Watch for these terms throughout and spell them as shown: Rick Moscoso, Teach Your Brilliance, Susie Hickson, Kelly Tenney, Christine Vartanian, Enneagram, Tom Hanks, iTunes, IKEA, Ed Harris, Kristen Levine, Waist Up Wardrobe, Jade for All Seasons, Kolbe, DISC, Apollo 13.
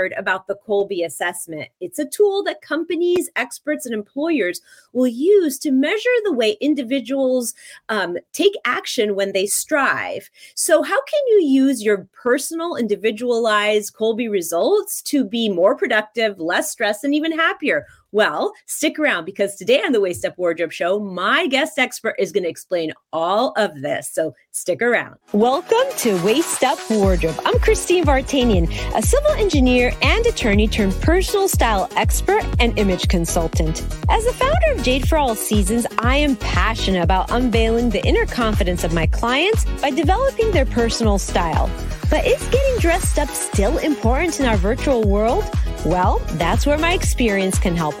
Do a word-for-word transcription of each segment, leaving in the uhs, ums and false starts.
heard about the Kolbe assessment. It's a tool that companies, experts, and employers will use to measure the way individuals um, take action when they strive. So how can you use your personal, individualized Kolbe results to be more productive, less stressed, and even happier? Well, stick around, because today on the Waist Up Wardrobe Show, my guest expert is going to explain all of this. So stick around. Welcome to Waist Up Wardrobe. I'm Christine Vartanian, a civil engineer and attorney turned personal style expert and image consultant. As the founder of Jade for All Seasons, I am passionate about unveiling the inner confidence of my clients by developing their personal style. But is getting dressed up still important in our virtual world? Well, that's where my experience can help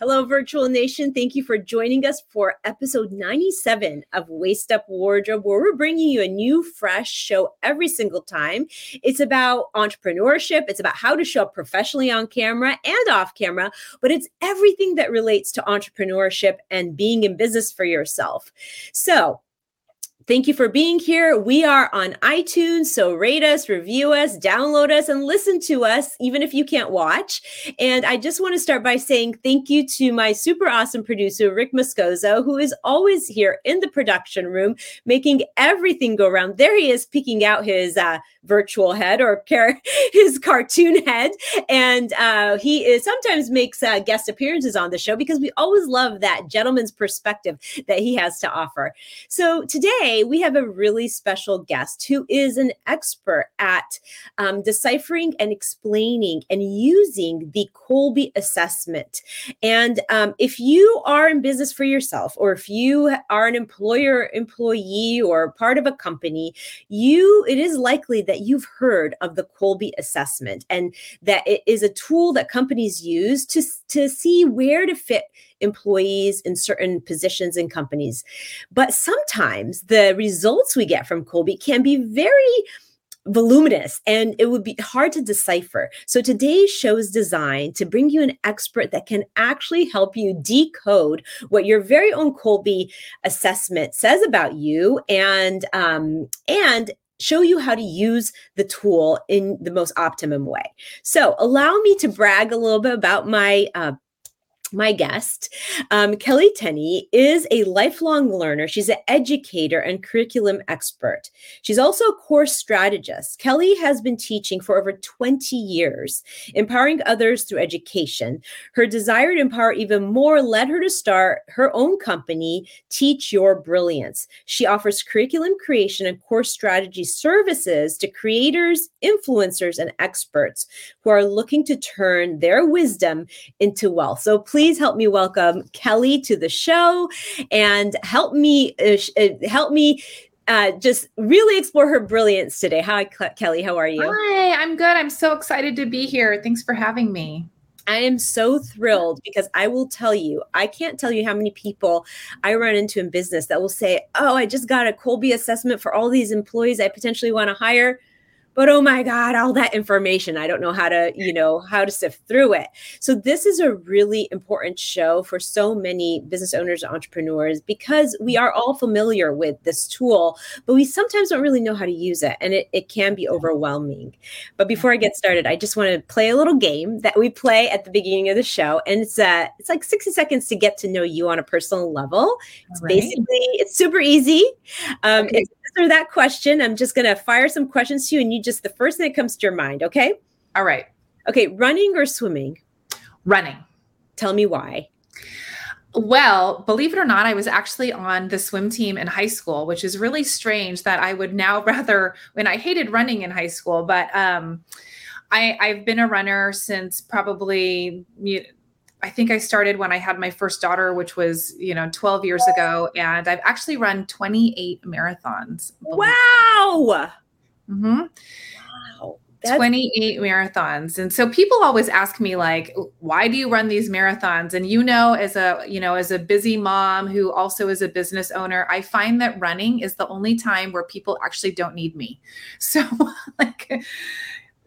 Hello, Virtual Nation. Thank you for joining us for episode ninety-seven of Waist Up Wardrobe, where we're bringing you a new, fresh show every single time. It's about entrepreneurship. It's about how to show up professionally on camera and off camera, but it's everything that relates to entrepreneurship and being in business for yourself. So, thank you for being here. We are on iTunes, so rate us, review us, download us, and listen to us, even if you can't watch. And I just want to start by saying thank you to my super awesome producer, Rick Moscoso, who is always here in the production room, making everything go around. There he is, peeking out his uh, virtual head or car- his cartoon head. And uh, he is sometimes makes uh, guest appearances on the show, because we always love that gentleman's perspective that he has to offer. So today, we have a really special guest who is an expert at um, deciphering and explaining and using the Kolbe assessment. And um, if you are in business for yourself, or if you are an employer, employee, or part of a company, you it is likely that you've heard of the Kolbe assessment, and that it is a tool that companies use to, to see where to fit employees in certain positions and companies. But sometimes the results we get from Kolbe can be very voluminous, and it would be hard to decipher. So today's show is designed to bring you an expert that can actually help you decode what your very own Kolbe assessment says about you, and um, and show you how to use the tool in the most optimum way. So allow me to brag a little bit about my uh, My guest, um, Kelly Tenney, is a lifelong learner. She's an educator and curriculum expert. She's also a course strategist. Kelly has been teaching for over twenty years, empowering others through education. Her desire to empower even more led her to start her own company, Teach Your Brilliance. She offers curriculum creation and course strategy services to creators, influencers, and experts who are looking to turn their wisdom into wealth. So please Please help me welcome Kelly to the show, and help me uh, sh- help me uh, just really explore her brilliance today. Hi, Cle- Kelly. How are you? Hi, I'm good. I'm so excited to be here. Thanks for having me. I am so thrilled, because I will tell you, I can't tell you how many people I run into in business that will say, "Oh, I just got a Kolbe assessment for all these employees I potentially want to hire. But oh my God, all that information, I don't know how to, you know, how to sift through it." So this is a really important show for so many business owners and entrepreneurs, because we are all familiar with this tool, but we sometimes don't really know how to use it. And it, it can be overwhelming. But before I get started, I just want to play a little game that we play at the beginning of the show. And it's uh, it's like sixty seconds to get to know you on a personal level. It's right. Basically, it's super easy. Um, okay. It's answer that question. I'm just going to fire some questions to you, and you just the first thing that comes to your mind. Okay. All right. Okay. Running or swimming? Running. Tell me why. Well, believe it or not, I was actually on the swim team in high school, which is really strange that I would now rather, when I hated running in high school, but um, I, I've been a runner since probably, you know, I think I started when I had my first daughter, which was, you know, twelve years ago. And I've actually run twenty-eight marathons. Wow. Mm-hmm. Wow. That's- twenty-eight marathons. And so people always ask me, like, why do you run these marathons? And, you know, as a, you know, as a busy mom who also is a business owner, I find that running is the only time where people actually don't need me. So like,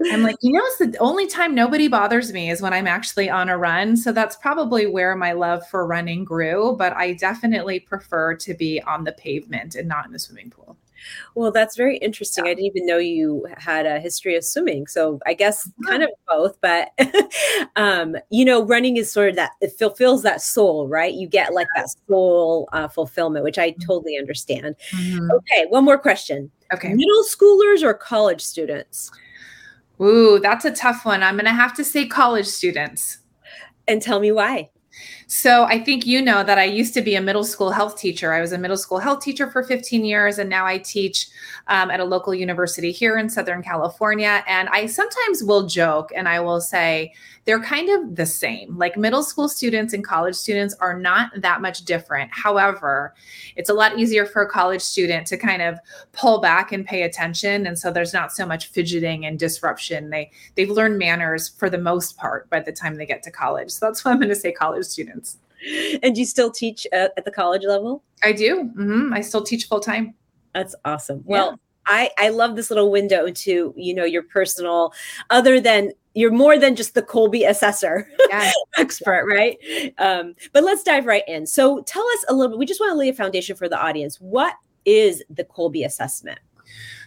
I'm like, you know, it's the only time nobody bothers me is when I'm actually on a run. So that's probably where my love for running grew, but I definitely prefer to be on the pavement and not in the swimming pool. Well, that's very interesting. Yeah. I didn't even know you had a history of swimming. So I guess kind of both, but, um, you know, running is sort of that, it fulfills that soul, right? You get like that soul uh, fulfillment, which I totally understand. Mm-hmm. Okay. One more question. Okay. Middle schoolers or college students? Ooh, that's a tough one. I'm going to have to say college students. And tell me why. So I think, you know, that I used to be a middle school health teacher. I was a middle school health teacher for fifteen years. And now I teach um, at a local university here in Southern California. And I sometimes will joke and I will say they're kind of the same. Like middle school students and college students are not that much different. However, it's a lot easier for a college student to kind of pull back and pay attention. And so there's not so much fidgeting and disruption. They, they've learned manners for the most part by the time they get to college. So that's why I'm going to say college students. And do you still teach at, at the college level? I do. Mm-hmm. I still teach full time. That's awesome. Well, yeah. I, I love this little window into, you know, your personal, other than you're more than just the Kolbe assessor yes. expert, right? Um, but let's dive right in. So tell us a little bit, we just want to lay a foundation for the audience. What is the Kolbe assessment?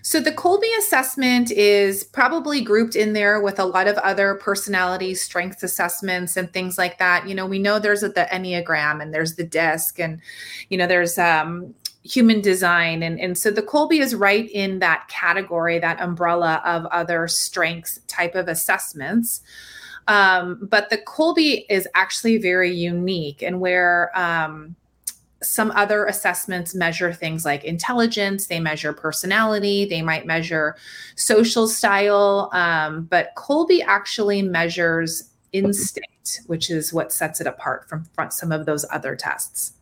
So the Kolbe assessment is probably grouped in there with a lot of other personality strengths assessments and things like that. You know, we know there's the Enneagram and there's the D I S C and, you know, there's um, human design. And, and so the Kolbe is right in that category, that umbrella of other strengths type of assessments. Um, but the Kolbe is actually very unique and where um some other assessments measure things like intelligence, they measure personality, they might measure social style, um, but Kolbe actually measures instinct, which is what sets it apart from, from some of those other tests.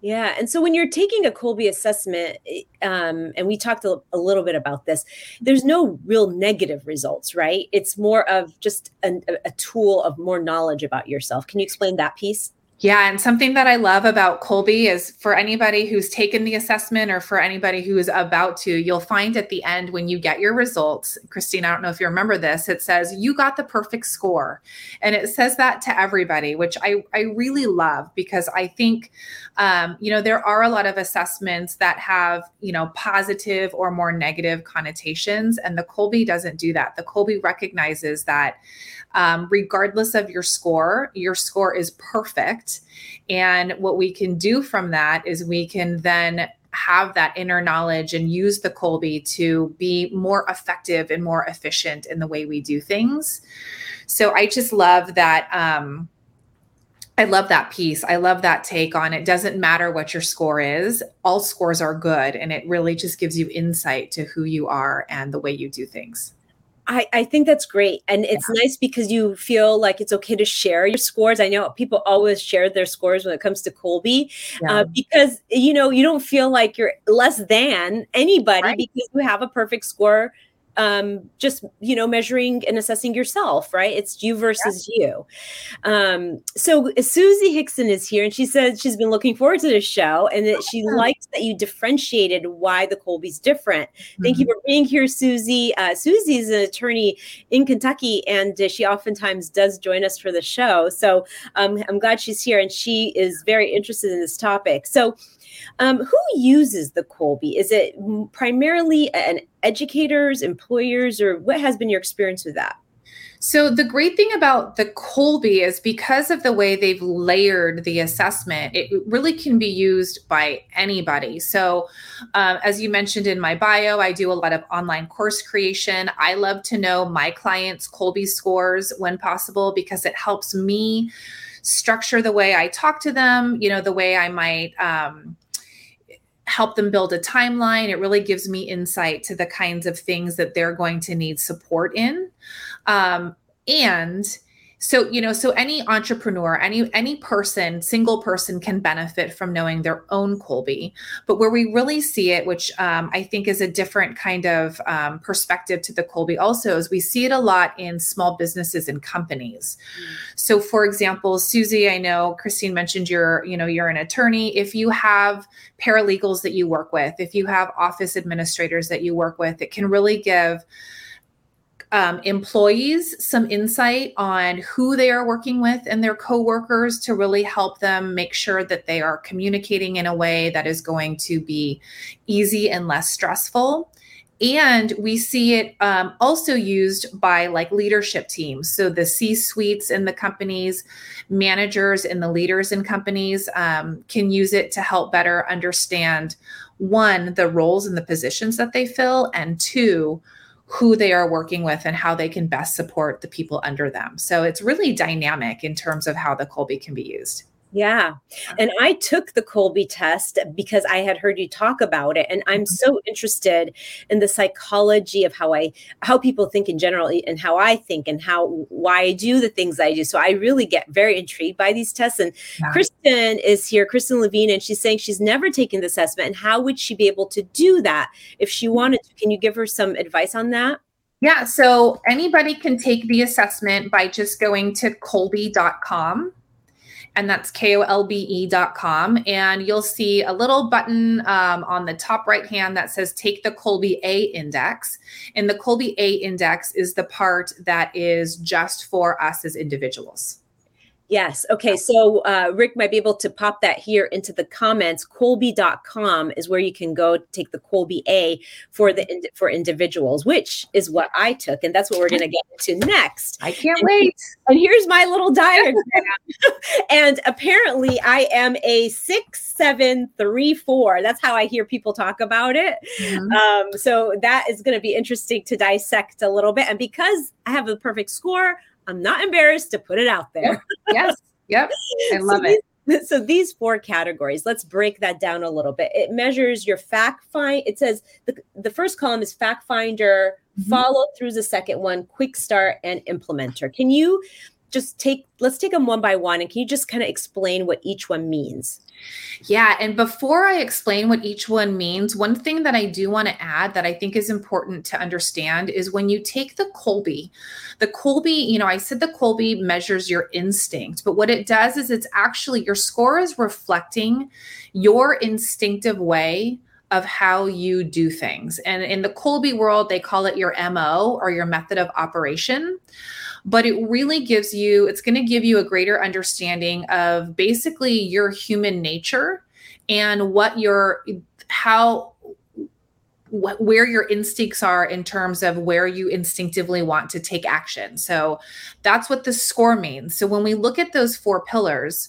Yeah. And so when you're taking a Kolbe assessment, um, and we talked a, a little bit about this, there's no real negative results, right? It's more of just an, a tool of more knowledge about yourself. Can you explain that piece? Yeah. And something that I love about Kolbe is for anybody who's taken the assessment or for anybody who is about to, you'll find at the end when you get your results, Christine, I don't know if you remember this, it says you got the perfect score. And it says that to everybody, which I, I really love because I think, um, you know, there are a lot of assessments that have, you know, positive or more negative connotations. And the Kolbe doesn't do that. The Kolbe recognizes that um, regardless of your score, your score is perfect. And what we can do from that is we can then have that inner knowledge and use the Kolbe to be more effective and more efficient in the way we do things. So I just love that. Um, I love that piece. I love that take on it. Doesn't matter what your score is. All scores are good. And it really just gives you insight to who you are and the way you do things. I, I think that's great. And it's yeah. nice because you feel like it's okay to share your scores. I know people always share their scores when it comes to Kolbe yeah. uh, because, you know, you don't feel like you're less than anybody right. because you have a perfect score, um, just, you know, measuring and assessing yourself, right? It's you versus yeah. you. Um, so Susie Hickson is here and she says she's been looking forward to this show and that she yeah. liked that you differentiated why the Kolbe's different. Mm-hmm. Thank you for being here, Susie. Uh, Susie is an attorney in Kentucky and uh, she oftentimes does join us for the show. So, um, I'm glad she's here and she is very interested in this topic. So, Um, who uses the Kolbe? Is it primarily an educators, employers, or what has been your experience with that? So the great thing about the Kolbe is because of the way they've layered the assessment, it really can be used by anybody. So um, as you mentioned in my bio, I do a lot of online course creation. I love to know my clients' Kolbe scores when possible because it helps me structure the way I talk to them, you know, the way I might um, help them build a timeline. It really gives me insight to the kinds of things that they're going to need support in. Um, and So, you know, so any entrepreneur, any any person, single person can benefit from knowing their own Kolbe. But where we really see it, which um, I think is a different kind of um, perspective to the Kolbe also, is we see it a lot in small businesses and companies. Mm-hmm. So, for example, Susie, I know Christine mentioned you're, you know, you're an attorney. If you have paralegals that you work with, if you have office administrators that you work with, it can really give Um, employees some insight on who they are working with and their coworkers to really help them make sure that they are communicating in a way that is going to be easy and less stressful. And we see it um, also used by like leadership teams. So the C-suites in the companies, managers and the leaders in companies um, can use it to help better understand, one, the roles and the positions that they fill, and two, who they are working with and how they can best support the people under them. So it's really dynamic in terms of how the Kolbe can be used. Yeah. And I took the Kolbe test because I had heard you talk about it. And I'm so interested in the psychology of how I, how people think in general and how I think and how, why I do the things I do. So I really get very intrigued by these tests. And yeah. Kristen is here, Kristen Levine, and she's saying she's never taken the assessment. And how would she be able to do that if she wanted to? Can you give her some advice on that? Yeah. So anybody can take the assessment by just going to kolbe dot com. And that's K O L B E dot com. And you'll see a little button um, on the top right hand that says take the Kolbe A index. And the Kolbe A index is the part that is just for us as individuals. Yes. Okay. So uh, Rick might be able to pop that here into the comments. Kolbe dot com is where you can go take the Kolbe A for the for individuals, which is what I took. And that's what we're going to get into next. I can't and, wait. And here's my little diagram. And apparently I am a six, seven, three, four. That's how I hear people talk about it. Mm-hmm. Um, so that is going to be interesting to dissect a little bit. And because I have a perfect score, I'm not embarrassed to put it out there. Yes. Yep. I love so it. These, so these four categories, let's break that down a little bit. It measures your fact find. It says the, the first column is fact finder, mm-hmm. followed through the second one, quick start, and implementer. Can you just take, let's take them one by one. And can you just kind of explain what each one means? Yeah. And before I explain what each one means, one thing that I do want to add that I think is important to understand is when you take the Kolbe, the Kolbe, you know, I said the Kolbe measures your instinct, but what it does is it's actually, your score is reflecting your instinctive way of how you do things. And in the Kolbe world, they call it your M O or your method of operation. But it really gives you, it's going to give you a greater understanding of basically your human nature and what your, how, what, where your instincts are in terms of where you instinctively want to take action. So that's what the score means. So when we look at those four pillars,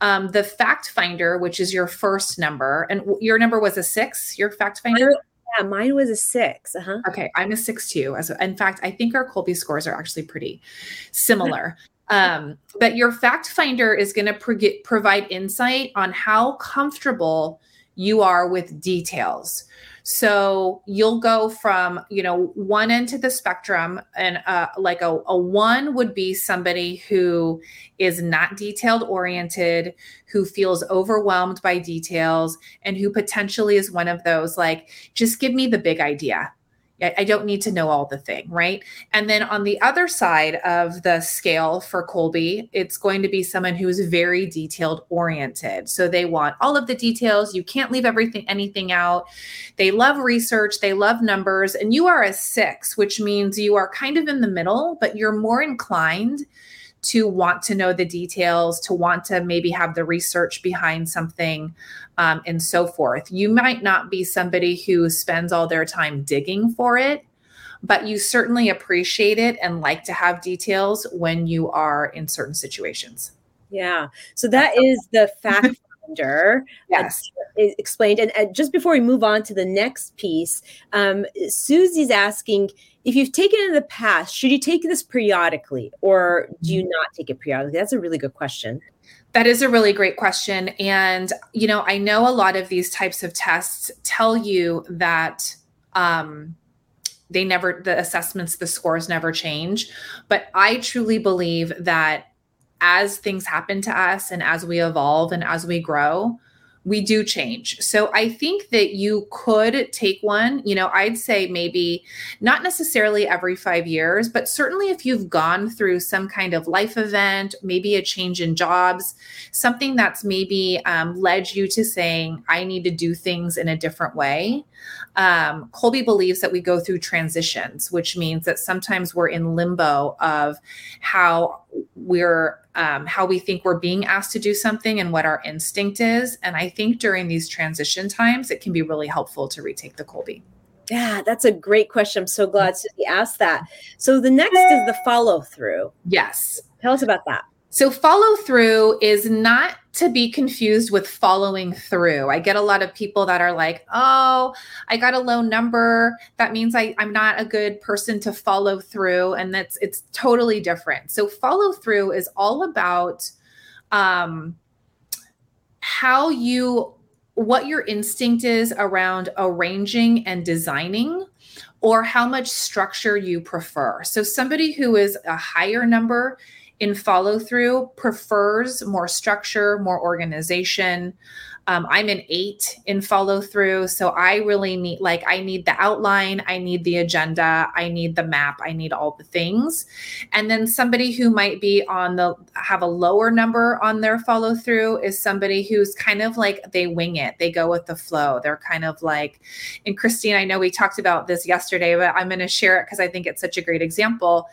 um, the fact finder, which is your first number, and your number was a six, your fact finder? Yeah, mine was a six. Uh-huh. Okay, I'm a six too. As in fact, I think our Kolbe scores are actually pretty similar. um, but your fact finder is going to pro- provide insight on how comfortable you are with details. So you'll go from, you know, one end to the spectrum, and uh, like a, a one would be somebody who is not detailed oriented, who feels overwhelmed by details, and who potentially is one of those, like, just give me the big idea. I don't need to know all the thing, right? And then on the other side of the scale for Kolbe, it's going to be someone who is very detailed oriented. So they want all of the details. You can't leave everything, anything out. They love research. They love numbers. And you are a six, which means you are kind of in the middle, but you're more inclined to want to know the details, to want to maybe have the research behind something, um, and so forth. You might not be somebody who spends all their time digging for it, but you certainly appreciate it and like to have details when you are in certain situations. Yeah. So that is the fact finder. Yes. Is explained. And, and just before we move on to the next piece, um, Susie's asking, if you've taken it in the past, should you take this periodically or do you not take it periodically? That's a really good question. That is a really great question. And, you know, I know a lot of these types of tests tell you that um, they never, the assessments, the scores never change. But I truly believe that as things happen to us and as we evolve and as we grow, we do change. So I think that you could take one, you know, I'd say maybe not necessarily every five years, but certainly if you've gone through some kind of life event, maybe a change in jobs, something that's maybe um, led you to saying, I need to do things in a different way. Um, Kolbe believes that we go through transitions, which means that sometimes we're in limbo of how we're Um, how we think we're being asked to do something and what our instinct is. And I think during these transition times, it can be really helpful to retake the Kolbe. Yeah, that's a great question. I'm so glad Susie asked that. So the next is the follow through. Yes. Tell us about that. So follow through is not to be confused with following through. I get a lot of people that are like, oh, I got a low number. That means I, I'm not a good person to follow through. And that's, it's totally different. So follow through is all about um, how you, what your instinct is around arranging and designing, or how much structure you prefer. So somebody who is a higher number in follow through prefers more structure, more organization. Um, I'm an eight in follow through. So I really need, like, I need the outline. I need the agenda. I need the map. I need all the things. And then somebody who might be on the, have a lower number on their follow through is somebody who's kind of like, they wing it. They go with the flow. They're kind of like, and Christine, I know we talked about this yesterday, but I'm going to share it because I think it's such a great example.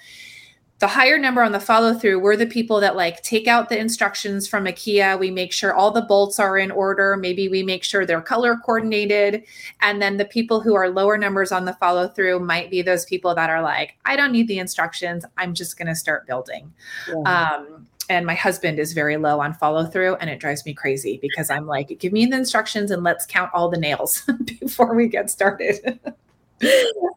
The higher number on the follow through, we're the people that like take out the instructions from IKEA. We make sure all the bolts are in order. Maybe we make sure they're color coordinated. And then the people who are lower numbers on the follow through might be those people that are like, I don't need the instructions. I'm just going to start building. Yeah. Um, and my husband is very low on follow through, and it drives me crazy because I'm like, give me the instructions and let's count all the nails before we get started.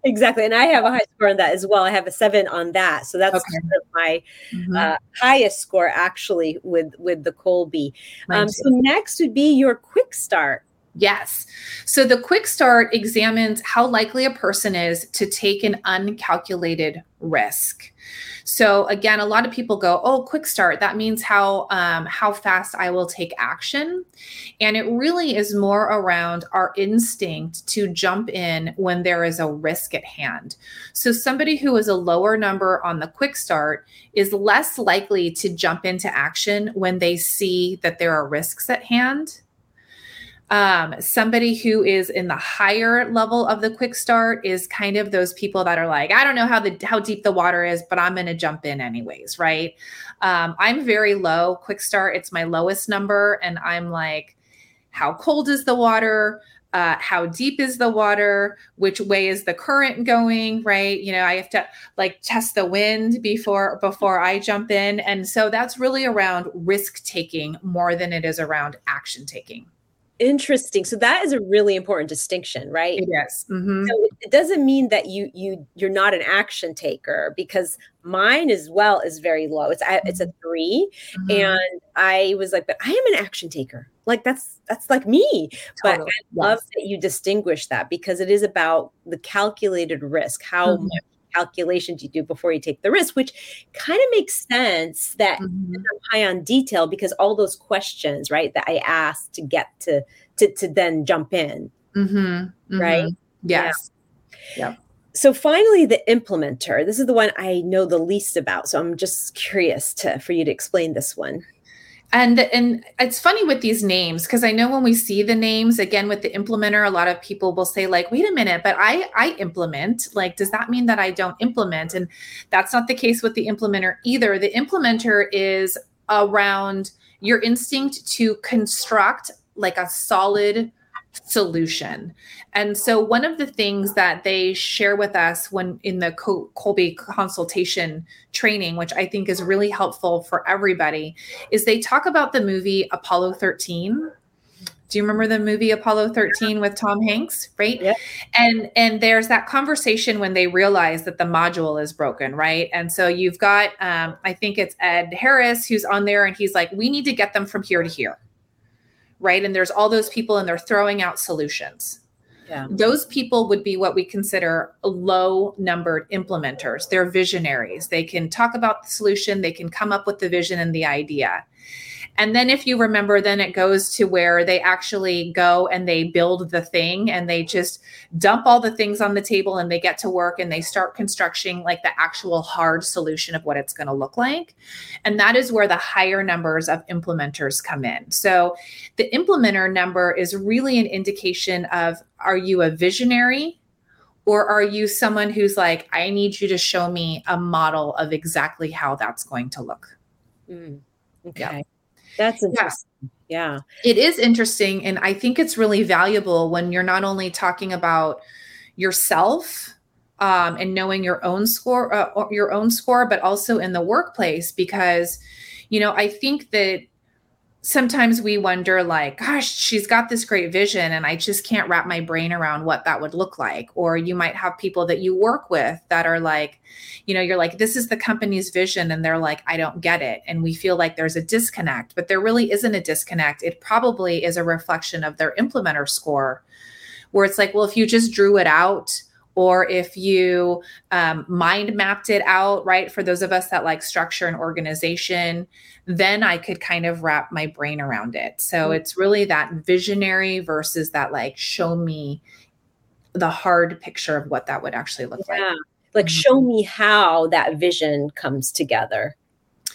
Exactly. And I have a high score on that as well. I have a seven on that. So that's okay. Sort of my mm-hmm. uh, highest score actually with, with the Kolbe. Um, so next would be your quick start. Yes. So the quick start examines how likely a person is to take an uncalculated risk. So again, a lot of people go, oh, quick start. That means how um, how fast I will take action. And it really is more around our instinct to jump in when there is a risk at hand. So somebody who is a lower number on the quick start is less likely to jump into action when they see that there are risks at hand. Um, somebody who is in the higher level of the quick start is kind of those people that are like, I don't know how the, how deep the water is, but I'm going to jump in anyways. Right. Um, I'm very low quick start. It's my lowest number. And I'm like, how cold is the water? Uh, how deep is the water? Which way is the current going? Right. You know, I have to like test the wind before, before I jump in. And so that's really around risk taking more than it is around action taking. Interesting. So that is a really important distinction, right? It is. Mm-hmm. So it doesn't mean that you you you're not an action taker, because mine as well is very low. It's mm-hmm. it's a three, mm-hmm. and I was like, but I am an action taker. Like that's that's like me. Totally. But I love yes. that you distinguish that, because it is about the calculated risk. How mm-hmm. much calculations you do before you take the risk, which kind of makes sense that mm-hmm. I'm high on detail, because all those questions, right, that I asked to get to, to, to then jump in. Mm-hmm. Right. Mm-hmm. Yes. Yeah. Yep. So finally, the implementer, this is the one I know the least about. So I'm just curious to, for you to explain this one. And and it's funny with these names, because I know when we see the names, again, with the implementer, a lot of people will say like, wait a minute, but I, I implement. Like, does that mean that I don't implement? And that's not the case with the implementer either. The implementer is around your instinct to construct like a solid solution. And so one of the things that they share with us when in the Kolbe consultation training, which I think is really helpful for everybody, is they talk about the movie Apollo thirteen. Do you remember the movie Apollo thirteen with Tom Hanks, right? Yep. And and there's that conversation when they realize that the module is broken, right? And so you've got, um, I think it's Ed Harris who's on there, and he's like, we need to get them from here to here. Right. And there's all those people and they're throwing out solutions. Yeah. Those people would be what we consider low numbered implementers. They're visionaries. They can talk about the solution. They can come up with the vision and the idea. And then if you remember, then it goes to where they actually go and they build the thing and they just dump all the things on the table and they get to work and they start constructing like the actual hard solution of what it's going to look like. And that is where the higher numbers of implementers come in. So the implementer number is really an indication of, are you a visionary? Or are you someone who's like, I need you to show me a model of exactly how that's going to look. Mm, okay. Yeah. That's interesting. Yeah. yeah, it is interesting. And I think it's really valuable when you're not only talking about yourself um, and knowing your own score, uh, or your own score, but also in the workplace, because, you know, I think that sometimes we wonder like, gosh, she's got this great vision and I just can't wrap my brain around what that would look like. Or you might have people that you work with that are like, you know, you're like, this is the company's vision. And they're like, I don't get it. And we feel like there's a disconnect, but there really isn't a disconnect. It probably is a reflection of their implementer score where it's like, well, if you just drew it out, or if you um, mind mapped it out, right? For those of us that like structure and organization, then I could kind of wrap my brain around it. So mm-hmm. it's really that visionary versus that like, show me the hard picture of what that would actually look yeah. like. Like mm-hmm. show me how that vision comes together.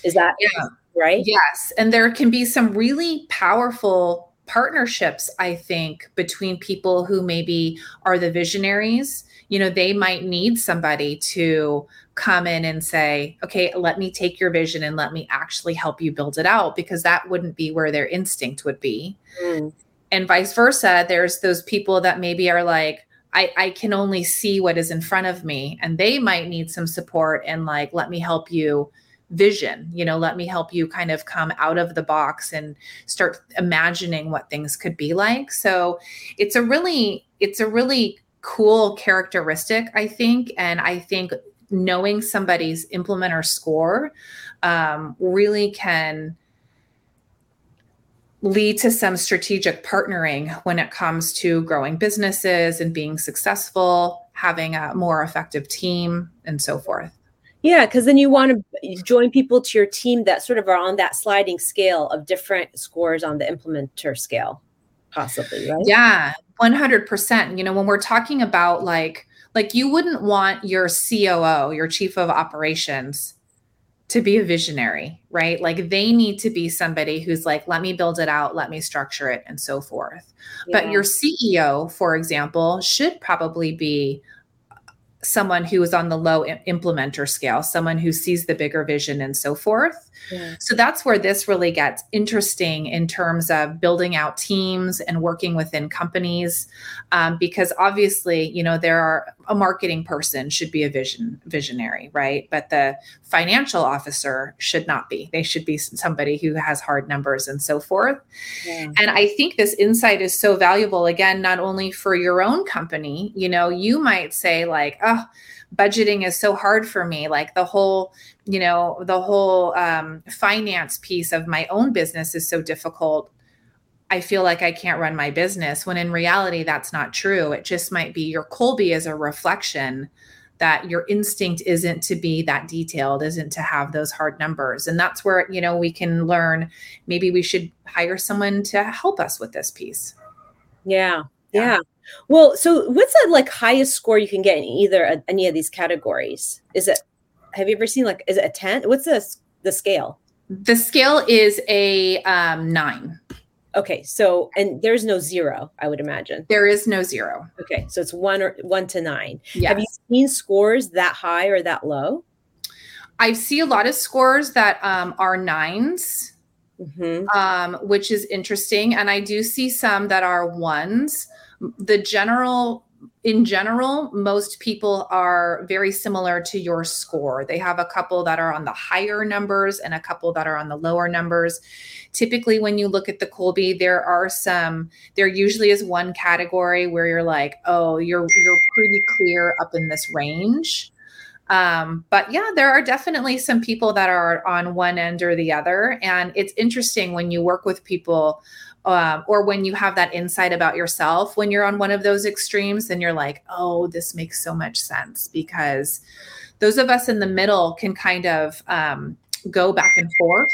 Is that yeah. right? Yes. And there can be some really powerful partnerships, I think, between people who maybe are the visionaries. You know, they might need somebody to come in and say, okay, let me take your vision and let me actually help you build it out, because that wouldn't be where their instinct would be. Mm. And vice versa, there's those people that maybe are like, I, I can only see what is in front of me, and they might need some support and like, let me help you vision, you know, let me help you kind of come out of the box and start imagining what things could be like. So it's a really, it's a really cool characteristic, I think. And I think knowing somebody's implementer score um, really can lead to some strategic partnering when it comes to growing businesses and being successful, having a more effective team and so forth. Yeah, because then you want to join people to your team that sort of are on that sliding scale of different scores on the implementer scale, possibly, right? Yeah. one hundred percent. You know, when we're talking about like, like you wouldn't want your C O O, your chief of operations, to be a visionary, right? Like they need to be somebody who's like, let me build it out, let me structure it and so forth. Yeah. But your C E O, for example, should probably be someone who is on the low implementer scale, someone who sees the bigger vision and so forth. Yeah. So that's where this really gets interesting in terms of building out teams and working within companies. Um, because obviously, you know, there are a marketing person should be a vision visionary, right? But the financial officer should not be. They should be somebody who has hard numbers and so forth. Yeah. And I think this insight is so valuable, again, not only for your own company, you know, you might say like, oh, Oh, budgeting is so hard for me. Like the whole, you know, the whole um, finance piece of my own business is so difficult. I feel like I can't run my business, when in reality, that's not true. It just might be your Kolbe is a reflection that your instinct isn't to be that detailed, isn't to have those hard numbers. And that's where, you know, we can learn, maybe we should hire someone to help us with this piece. Yeah. Yeah. yeah. Well, so what's the like highest score you can get in either a, any of these categories? Is it, have you ever seen like, is it a ten? What's the, the scale? The scale is a um, nine. Okay. So, and there's no zero, I would imagine. There is no zero. Okay. So it's one or one to nine. Yes. Have you seen scores that high or that low? I see a lot of scores that um, are nines, mm-hmm. um, which is interesting. And I do see some that are ones. The general, in general, most people are very similar to your score. They have a couple that are on the higher numbers and a couple that are on the lower numbers. Typically, when you look at the Kolbe, there are some, there usually is one category where you're like, oh, you're, you're pretty clear up in this range. Um, but yeah, there are definitely some people that are on one end or the other. And it's interesting when you work with people, um, or when you have that insight about yourself, when you're on one of those extremes, then you're like, oh, this makes so much sense, because those of us in the middle can kind of um, go back and forth.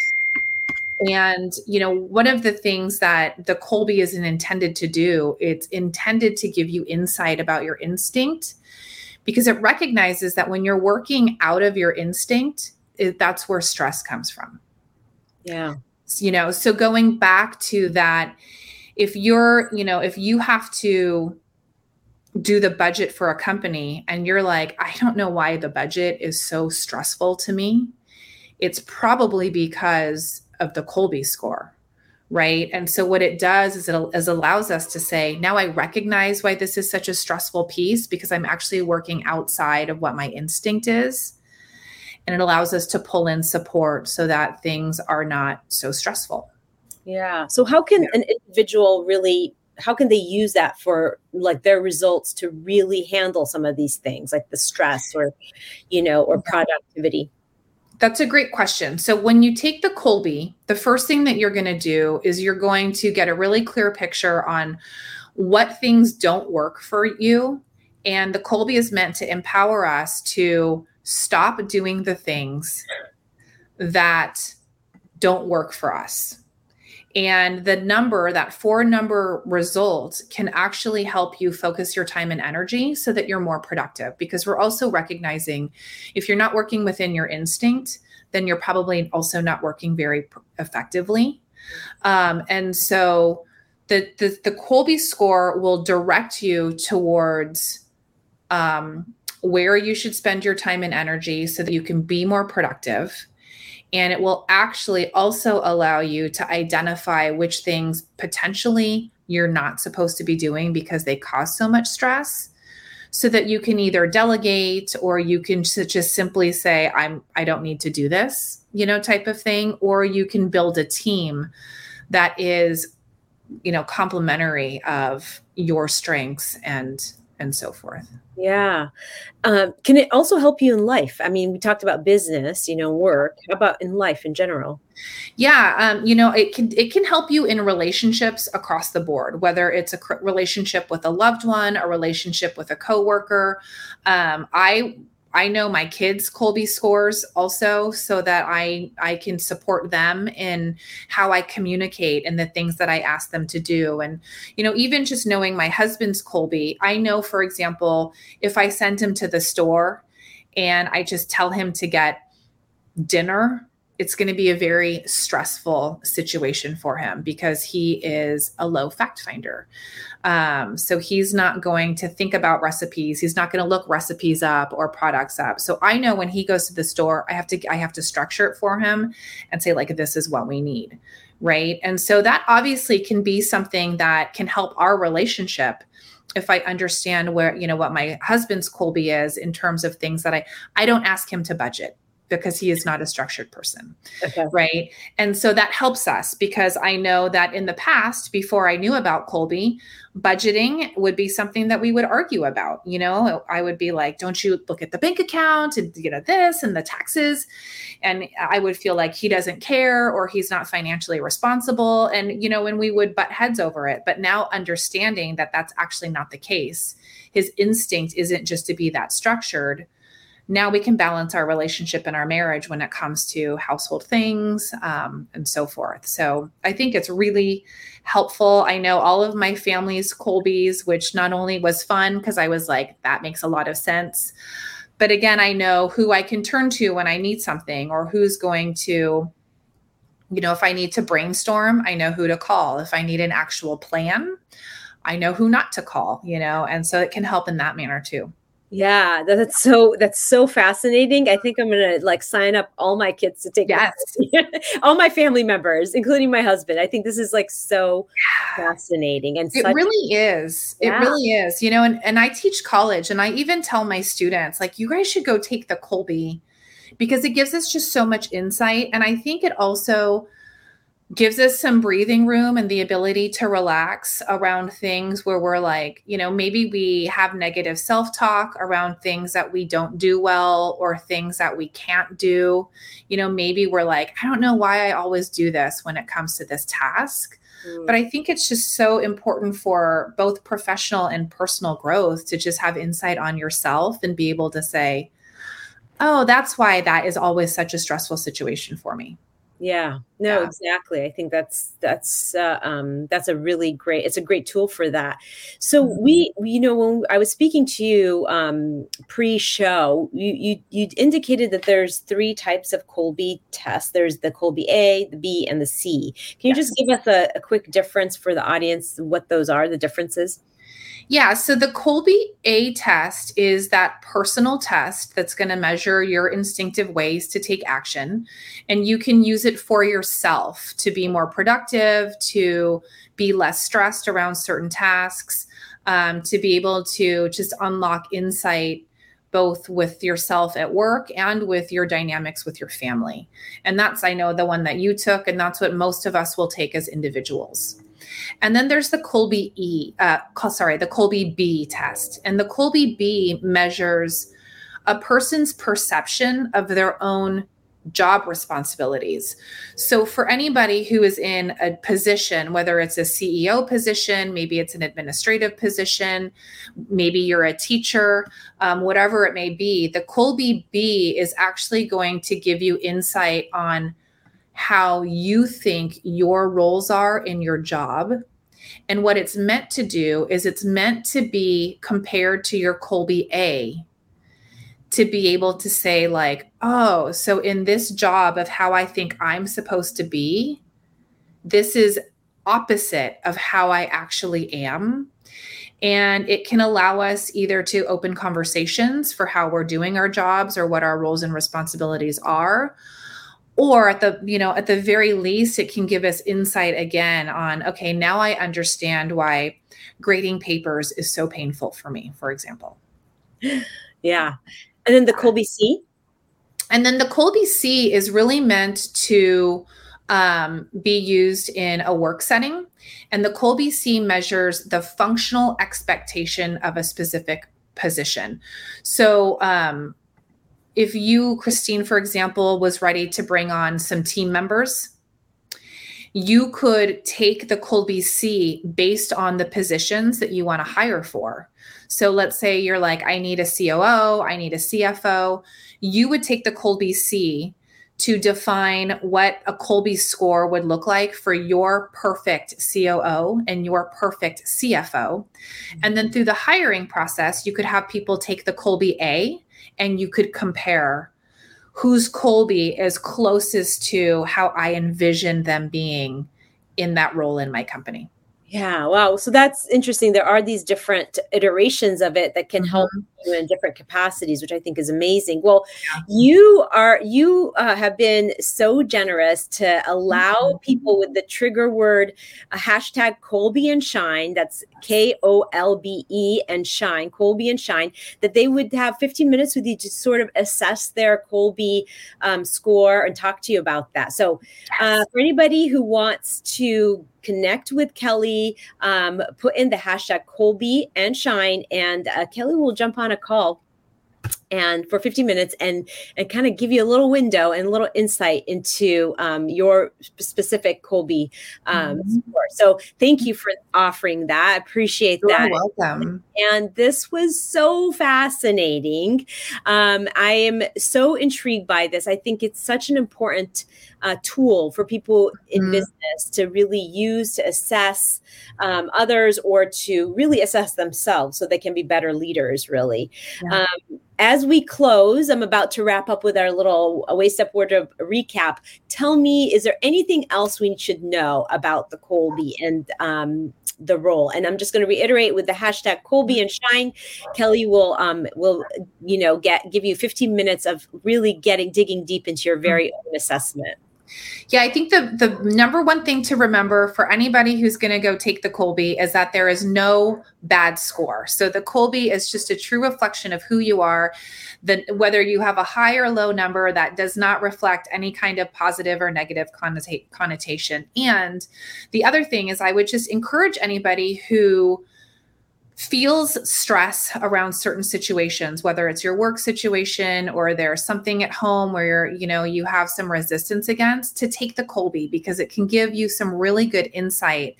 And, you know, one of the things that the Kolbe isn't intended to do, it's intended to give you insight about your instinct, because it recognizes that when you're working out of your instinct, it, that's where stress comes from. Yeah. You know, so going back to that, if you're, you know, if you have to do the budget for a company and you're like, I don't know why the budget is so stressful to me, it's probably because of the Kolbe score, right? And so what it does is it is allows us to say, now I recognize why this is such a stressful piece, because I'm actually working outside of what my instinct is. And it allows us to pull in support so that things are not so stressful. Yeah. So how can yeah. an individual really, how can they use that for like their results to really handle some of these things like the stress or, you know, or productivity? That's a great question. So when you take the Kolbe, the first thing that you're going to do is you're going to get a really clear picture on what things don't work for you. And the Kolbe is meant to empower us to stop doing the things that don't work for us. And the number, that four number result, can actually help you focus your time and energy so that you're more productive, because we're also recognizing if you're not working within your instinct, then you're probably also not working very effectively. Um, and so the, the, the Kolbe score will direct you towards um, where you should spend your time and energy so that you can be more productive. And it will actually also allow you to identify which things potentially you're not supposed to be doing because they cause so much stress, so that you can either delegate, or you can just simply say, I'm, I don't need to do this, you know, type of thing. Or you can build a team that is, you know, complementary of your strengths and and so forth. Yeah. Um, can it also help you in life? I mean, we talked about business, you know, work. How about in life in general? Yeah. Um, you know, it can, it can help you in relationships across the board, whether it's a cr- relationship with a loved one, a relationship with a coworker. Um, I, I know my kids' Kolbe scores also, so that I, I can support them in how I communicate and the things that I ask them to do. And, you know, even just knowing my husband's Kolbe, I know, for example, if I send him to the store and I just tell him to get dinner, it's going to be a very stressful situation for him, because he is a low fact finder. Um, so he's not going to think about recipes. He's not going to look recipes up or products up. So I know when he goes to the store, I have to, I have to structure it for him and say, like, this is what we need. Right. And so that obviously can be something that can help our relationship, if I understand where, you know, what my husband's Kolbe is in terms of things that I, I don't ask him to budget, because he is not a structured person, okay. Right? And so that helps us, because I know that in the past, before I knew about Kolbe, budgeting would be something that we would argue about. You know, I would be like, don't you look at the bank account and, you know, this and the taxes. And I would feel like he doesn't care, or he's not financially responsible. And, you know, and we would butt heads over it. But now understanding that that's actually not the case, his instinct isn't just to be that structured. Now we can balance our relationship and our marriage when it comes to household things um, and so forth. So I think it's really helpful. I know all of my family's Kolbes, which not only was fun because I was like, that makes a lot of sense. But again, I know who I can turn to when I need something, or who's going to, you know, if I need to brainstorm, I know who to call. If I need an actual plan, I know who not to call, you know, and so it can help in that manner too. Yeah, that's so that's so fascinating. I think I'm gonna like sign up all my kids to take yes. all my family members, including my husband. I think this is like so yeah. fascinating, and it such- really is. Yeah. It really is. You know, and, and I teach college, and I even tell my students, like, you guys should go take the Kolbe, because it gives us just so much insight, and I think it also gives us some breathing room and the ability to relax around things where we're like, you know, maybe we have negative self-talk around things that we don't do well or things that we can't do. You know, maybe we're like, I don't know why I always do this when it comes to this task. Mm. But I think it's just so important for both professional and personal growth to just have insight on yourself and be able to say, oh, that's why that is always such a stressful situation for me. Yeah, no, yeah. Exactly. I think that's, that's, uh, um, that's a really great, it's a great tool for that. So mm-hmm. we, we, you know, when I was speaking to you, um, pre-show, you, you, you indicated that there's three types of Kolbe tests. There's the Kolbe A, the B, and the C. Can you yes. just give us a, a quick difference for the audience, what those are, the differences? Yeah. So the Kolbe A test is that personal test that's going to measure your instinctive ways to take action. And you can use it for yourself to be more productive, to be less stressed around certain tasks, um, to be able to just unlock insight, both with yourself at work and with your dynamics with your family. And that's, I know, the one that you took, and that's what most of us will take as individuals. And then there's the Kolbe E, uh, sorry, the Kolbe B test. And the Kolbe B measures a person's perception of their own job responsibilities. So for anybody who is in a position, whether it's a C E O position, maybe it's an administrative position, maybe you're a teacher, um, whatever it may be, the Kolbe B is actually going to give you insight on how you think your roles are in your job. And what it's meant to do is it's meant to be compared to your Kolbe A, to be able to say like, oh, so in this job of how I think I'm supposed to be, this is opposite of how I actually am. And it can allow us either to open conversations for how we're doing our jobs or what our roles and responsibilities are. Or at the, you know, at the very least, it can give us insight again on, okay, now I understand why grading papers is so painful for me, for example. Yeah. And then the Kolbe C? And then the Kolbe C is really meant to um, be used in a work setting. And the Kolbe C measures the functional expectation of a specific position. So, um, if you, Christine, for example, was ready to bring on some team members, you could take the Kolbe C based on the positions that you want to hire for. So let's say you're like, I need a C O O, I need a C F O. You would take the Kolbe C to define what a Kolbe score would look like for your perfect C O O and your perfect C F O. And then through the hiring process, you could have people take the Kolbe A, and you could compare whose Kolbe is closest to how I envision them being in that role in my company. Yeah. Wow. So that's interesting. There are these different iterations of it that can mm-hmm. help you in different capacities, which I think is amazing. Well, yeah. you are, you uh, have been so generous to allow mm-hmm. people with the trigger word, a hashtag Kolbe and Shine. That's K O L B E and Shine, Kolbe and Shine, that they would have fifteen minutes with you to sort of assess their Kolbe um, score and talk to you about that. So uh, for anybody who wants to connect with Kelly, um, put in the hashtag Kolbe and Shine, and uh, Kelly will jump on a call and for fifteen minutes and, and kind of give you a little window and a little insight into um, your specific Kolbe um, mm-hmm. score. So thank you for offering that. I appreciate You're that. You're welcome. And this was so fascinating. Um, I am so intrigued by this. I think it's such an important uh, tool for people in mm-hmm. business to really use to assess um, others or to really assess themselves so they can be better leaders, really. Yeah. Um, As we close, I'm about to wrap up with our little Waist Up Wardrobe recap. Tell me, is there anything else we should know about the Kolbe and um, the role? And I'm just going to reiterate with the hashtag Kolbe and Shine. Kelly will, um, will you know, get give you fifteen minutes of really getting digging deep into your very own assessment. Yeah, I think the the number one thing to remember for anybody who's going to go take the Kolbe is that there is no bad score. So the Kolbe is just a true reflection of who you are. The, whether you have a high or low number, that does not reflect any kind of positive or negative connota- connotation. And the other thing is I would just encourage anybody who feels stress around certain situations, whether it's your work situation or there's something at home where you're, you know, you have some resistance against, to take the Kolbe, because it can give you some really good insight.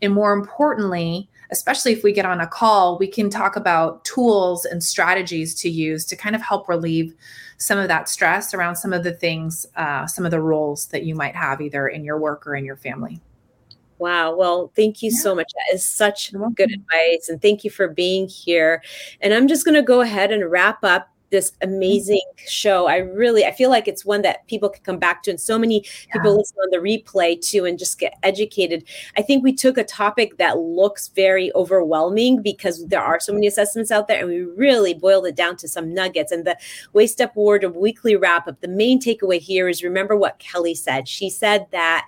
And more importantly, especially if we get on a call, we can talk about tools and strategies to use to kind of help relieve some of that stress around some of the things, uh, some of the roles that you might have either in your work or in your family. Wow. Well, thank you yeah. so much. That is such good advice. And thank you for being here. And I'm just going to go ahead and wrap up this amazing show. I really, I feel like it's one that people can come back to. And so many yeah. people listen on the replay too, and just get educated. I think we took a topic that looks very overwhelming because there are so many assessments out there, and we really boiled it down to some nuggets. And the Waist Up Wardrobe weekly wrap up, the main takeaway here is remember what Kelly said. She said that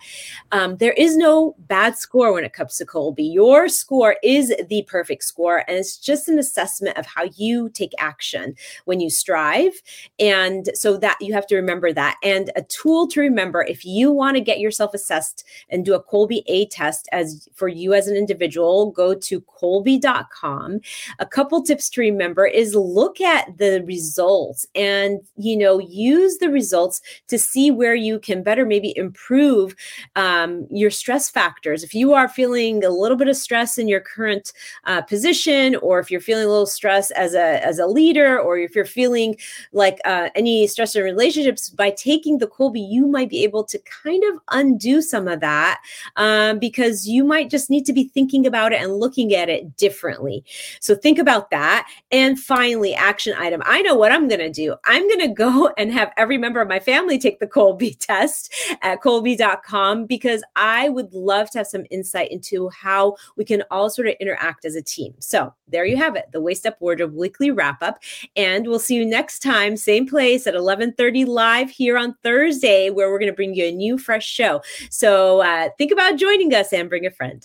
um, there is no bad score when it comes to Kolbe. Your score is the perfect score. And it's just an assessment of how you take action when you strive. And so that you have to remember that. And a tool to remember, if you want to get yourself assessed and do a Kolbe A test as for you as an individual, go to kolbe dot com. A couple tips to remember is look at the results and, you know, use the results to see where you can better maybe improve um, your stress factors. If you are feeling a little bit of stress in your current uh, position, or if you're feeling a little stress as a, as a leader, or if you're feeling feeling like uh, any stress in relationships, by taking the Kolbe, you might be able to kind of undo some of that um, because you might just need to be thinking about it and looking at it differently. So think about that. And finally, action item. I know what I'm going to do. I'm going to go and have every member of my family take the Kolbe test at kolbe dot com, because I would love to have some insight into how we can all sort of interact as a team. So there you have it, the Waist Up Wardrobe weekly wrap up. And we'll see you next time, same place at eleven thirty live here on Thursday, where we're going to bring you a new fresh show. So uh, think about joining us and bring a friend.